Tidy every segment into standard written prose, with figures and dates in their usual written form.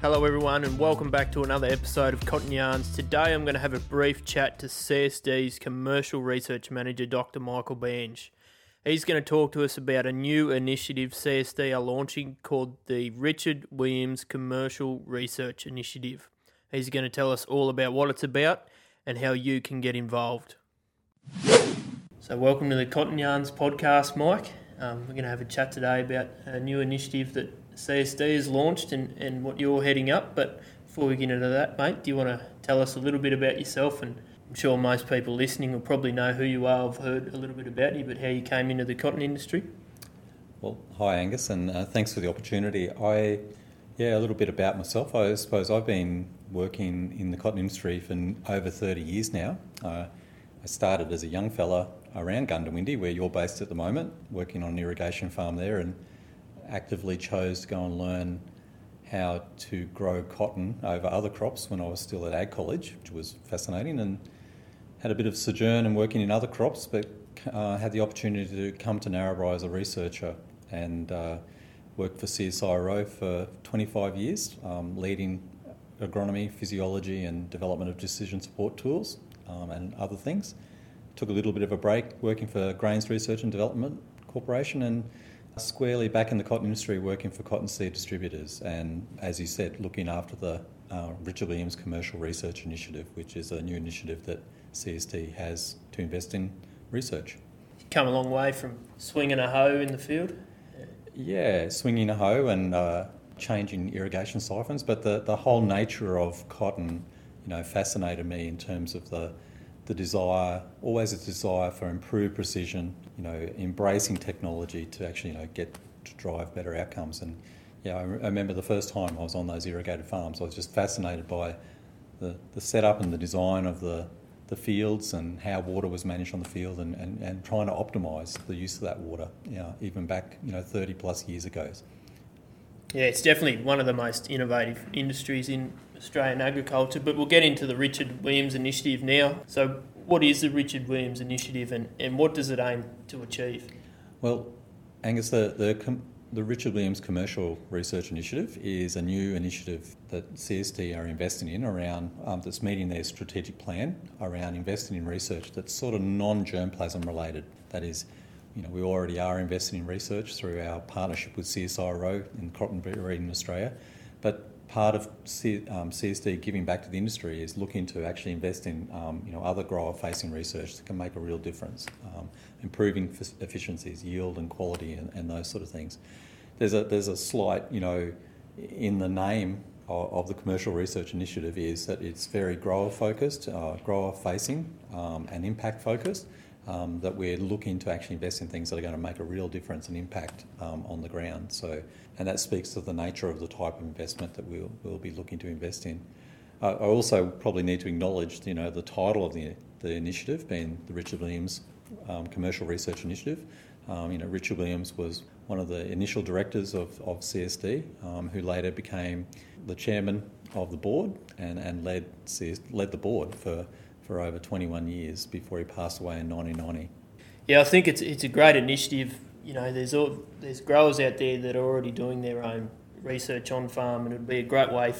Hello everyone and welcome back to another episode of Cotton Yarns. Today I'm going to have a brief chat to CSD's Commercial Research Manager, Dr Michael Bange. He's going to talk to us about a new initiative CSD are launching called the Richard Williams Commercial Research Initiative. He's going to tell us all about what it's about and how you can get involved. So welcome to the Cotton Yarns podcast, Mike. We're going to have a chat today about a new initiative that CSD has launched and what you're heading up. But before we get into that, mate, do you want to tell us a little bit about yourself? And I'm sure most people listening will probably know who you are. I've heard a little bit about you, but how you came into the cotton industry. Well, hi Angus, and thanks for the opportunity. A little bit about myself. I suppose I've been working in the cotton industry for over 30 years now. I started as a young fella around Gundawindi, where you're based at the moment, working on an irrigation farm there, and actively chose to go and learn how to grow cotton over other crops when I was still at Ag College, which was fascinating, and had a bit of sojourn and working in other crops, but had the opportunity to come to Narrabri as a researcher and worked for CSIRO for 25 years, leading agronomy, physiology and development of decision support tools and other things. Took a little bit of a break working for Grains Research and Development Corporation and Squarely back in the cotton industry working for cottonseed distributors and, as you said, looking after the Richard Williams Commercial Research Initiative, which is a new initiative that CSD has to invest in research. You've come a long way from swinging a hoe in the field? Yeah, swinging a hoe and changing irrigation siphons, but the whole nature of cotton, you know, fascinated me in terms of the desire, always a desire for improved precision, you know, embracing technology to actually, you know, get to drive better outcomes. And yeah, I remember the first time I was on those irrigated farms, I was just fascinated by the setup and the design of the fields and how water was managed on the field and trying to optimise the use of that water, you know, even back, you know, 30 plus years ago. Yeah, it's definitely one of the most innovative industries in Australian agriculture, but we'll get into the Richard Williams Initiative now. So what is the Richard Williams Initiative and what does it aim to achieve? Well, Angus, the Richard Williams Commercial Research Initiative is a new initiative that CSD are investing in around that's meeting their strategic plan around investing in research that's sort of non-germplasm related. That is, you know, we already are investing in research through our partnership with CSIRO in cotton breeding in Australia, but part of CSD giving back to the industry is looking to actually invest in other grower-facing research that can make a real difference, improving efficiencies, yield and quality and those sort of things. There's a slight, you know, in the name of the Commercial Research Initiative is that it's very grower-focused, grower-facing and impact-focused, that we're looking to actually invest in things that are going to make a real difference and impact on the ground. So, and that speaks to the nature of the type of investment that we'll be looking to invest in. I also probably need to acknowledge, you know, the title of the initiative being the Richard Williams Commercial Research Initiative. Richard Williams was one of the initial directors of CSD, who later became the chairman of the board and led the board for over 21 years before he passed away in 1990. Yeah, I think it's a great initiative. You know, there's growers out there that are already doing their own research on farm, and it would be a great way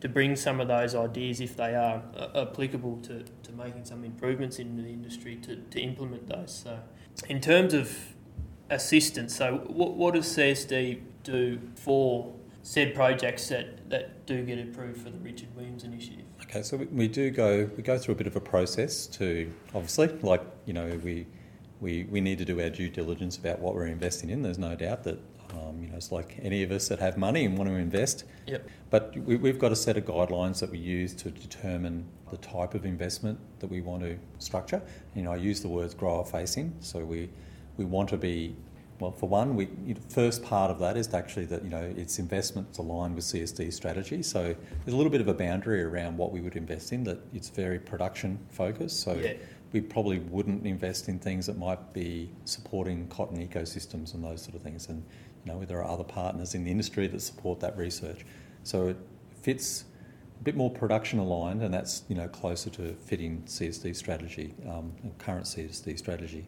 to bring some of those ideas, if they are applicable to making some improvements in the industry, to implement those. So, in terms of assistance, so what does CSD do for said projects that do get approved for the Richard Williams Initiative? Okay, so we go through a bit of a process to, obviously, like, you know, we need to do our due diligence about what we're investing in. There's no doubt that, it's like any of us that have money and want to invest. Yep. But we've got a set of guidelines that we use to determine the type of investment that we want to structure. You know, I use the words grower-facing, so we want to be... Well, for one, the first part of that is actually that, you know, its investments aligned with CSD strategy. So there's a little bit of a boundary around what we would invest in, that it's very production focused. So yeah, we probably wouldn't invest in things that might be supporting cotton ecosystems and those sort of things. And, you know, there are other partners in the industry that support that research. So it fits a bit more production aligned, and that's, you know, closer to fitting CSD strategy, current CSD strategy.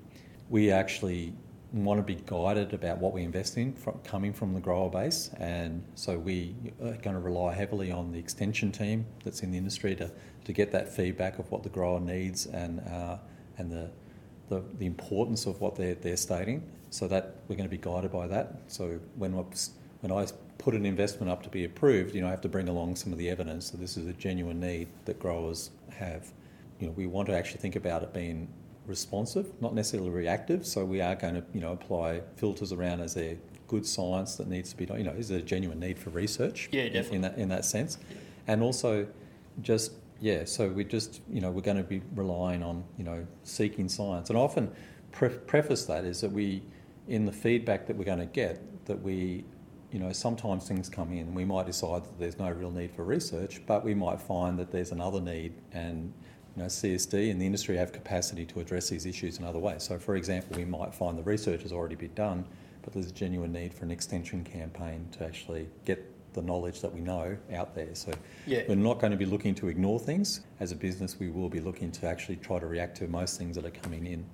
We actually want to be guided about what we invest in from, coming from the grower base, and so we are going to rely heavily on the extension team that's in the industry to get that feedback of what the grower needs and the importance of what they're stating, so that we're going to be guided by that. So when I put an investment up to be approved, you know, I have to bring along some of the evidence that this is a genuine need that growers have. You know, we want to actually think about it being responsive, not necessarily reactive. So we are going to, you know, apply filters around, as a good science that needs to be done. You know, is there a genuine need for research? Yeah, definitely. In that sense, and also just so we just, you know, we're going to be relying on, you know, seeking science, and often preface that is that we, in the feedback that we're going to get, that we, you know, sometimes things come in and we might decide that there's no real need for research, but we might find that there's another need, and you know, CSD and the industry have capacity to address these issues in other ways. So, for example, we might find the research has already been done, but there's a genuine need for an extension campaign to actually get the knowledge that we know out there. So we're not going to be looking to ignore things. As a business, we will be looking to actually try to react to most things that are coming in.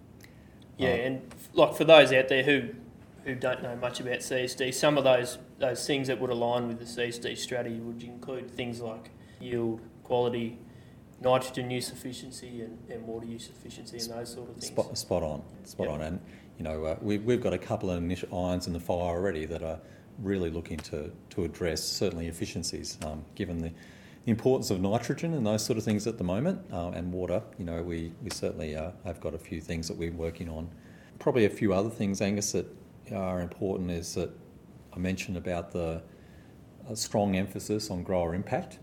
Yeah, and like for those out there who don't know much about CSD, some of those things that would align with the CSD strategy would include things like yield, quality, nitrogen use efficiency and water use efficiency and those sort of things. Spot on. And, you know, we've got a couple of initial irons in the fire already that are really looking to address certainly efficiencies, given the importance of nitrogen and those sort of things at the moment, and water. You know, we certainly have got a few things that we're working on. Probably a few other things, Angus, that are important is that I mentioned about the strong emphasis on grower impact.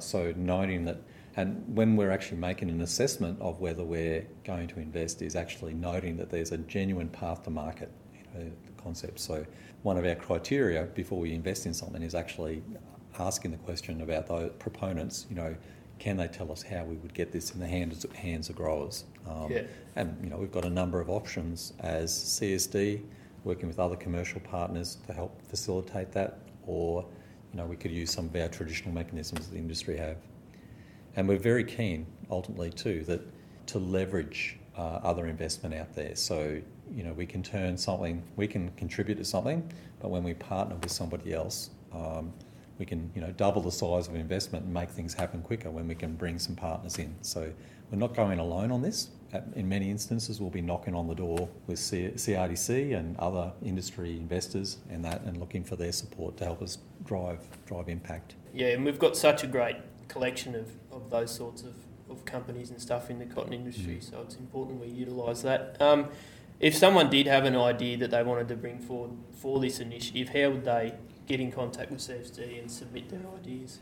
So noting that, and when we're actually making an assessment of whether we're going to invest, is actually noting that there's a genuine path to market, you know, the concept. So one of our criteria before we invest in something is actually asking the question about those proponents, you know, can they tell us how we would get this in the hands of growers? And, you know, we've got a number of options as CSD, working with other commercial partners to help facilitate that, or, you know, we could use some of our traditional mechanisms that the industry have. And we're very keen, ultimately, too, that to leverage other investment out there. So, you know, we can turn something, we can contribute to something, but when we partner with somebody else, we can, you know, double the size of investment and make things happen quicker when we can bring some partners in. So we're not going alone on this. In many instances, we'll be knocking on the door with CRDC and other industry investors and that, and looking for their support to help us drive impact. Yeah, and we've got such a great collection of those sorts of companies and stuff in the cotton industry, so it's important we utilise that. If someone did have an idea that they wanted to bring forward for this initiative, how would they get in contact with CSD and submit their ideas?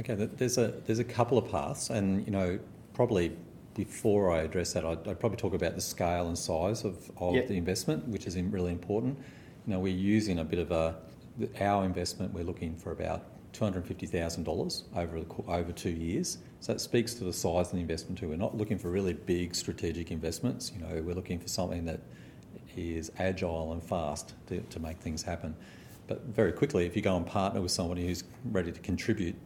Okay, there's a couple of paths, and, you know, probably before I address that, I'd probably talk about the scale and size of the investment, which is really important. You know, we're using a bit of our investment, we're looking for about $250,000 over 2 years. So that speaks to the size of the investment too. We're not looking for really big strategic investments. You know, we're looking for something that is agile and fast to make things happen. But very quickly, if you go and partner with somebody who's ready to contribute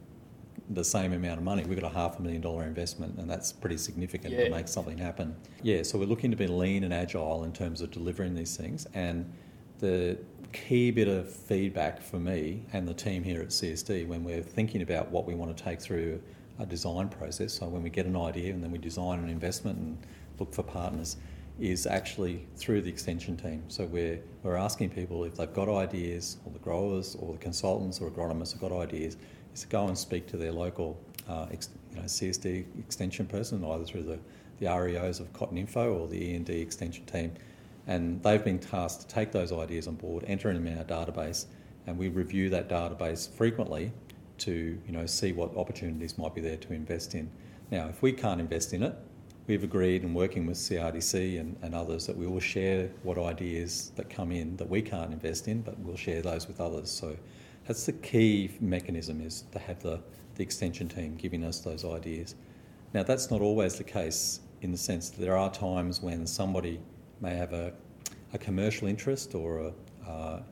the same amount of money, we've got a $500,000 investment, and that's pretty significant to make something happen. Yeah, so we're looking to be lean and agile in terms of delivering these things. And the key bit of feedback for me and the team here at CSD when we're thinking about what we want to take through a design process, so when we get an idea and then we design an investment and look for partners, is actually through the extension team. So we're asking people if they've got ideas, or the growers or the consultants or agronomists have got ideas, is to go and speak to their local CSD extension person, either through the REOs of Cotton Info or the E&D extension team. And they've been tasked to take those ideas on board, enter them in our database, and we review that database frequently to, you know, see what opportunities might be there to invest in. Now, if we can't invest in it, we've agreed, and working with CRDC and others, that we will share what ideas that come in that we can't invest in, but we'll share those with others. So that's the key mechanism, is to have the extension team giving us those ideas. Now, that's not always the case, in the sense that there are times when somebody may have a commercial interest or a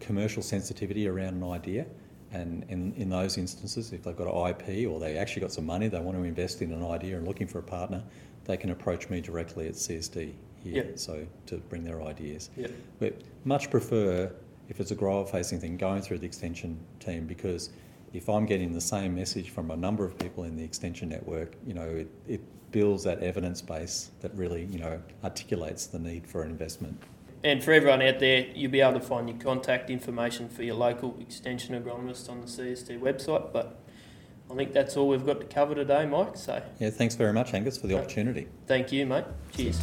commercial sensitivity around an idea. And in those instances, if they've got an IP or they actually got some money, they want to invest in an idea and looking for a partner, they can approach me directly at CSD here, yep. So to bring their ideas. Yep. But much prefer, if it's a grower-facing thing, going through the extension team, because if I'm getting the same message from a number of people in the extension network, you know, it builds that evidence base that really, you know, articulates the need for an investment. And for everyone out there, you'll be able to find your contact information for your local extension agronomist on the CSD website. But I think that's all we've got to cover today, Mike. So yeah, thanks very much, Angus, for the opportunity. Thank you, mate. Cheers.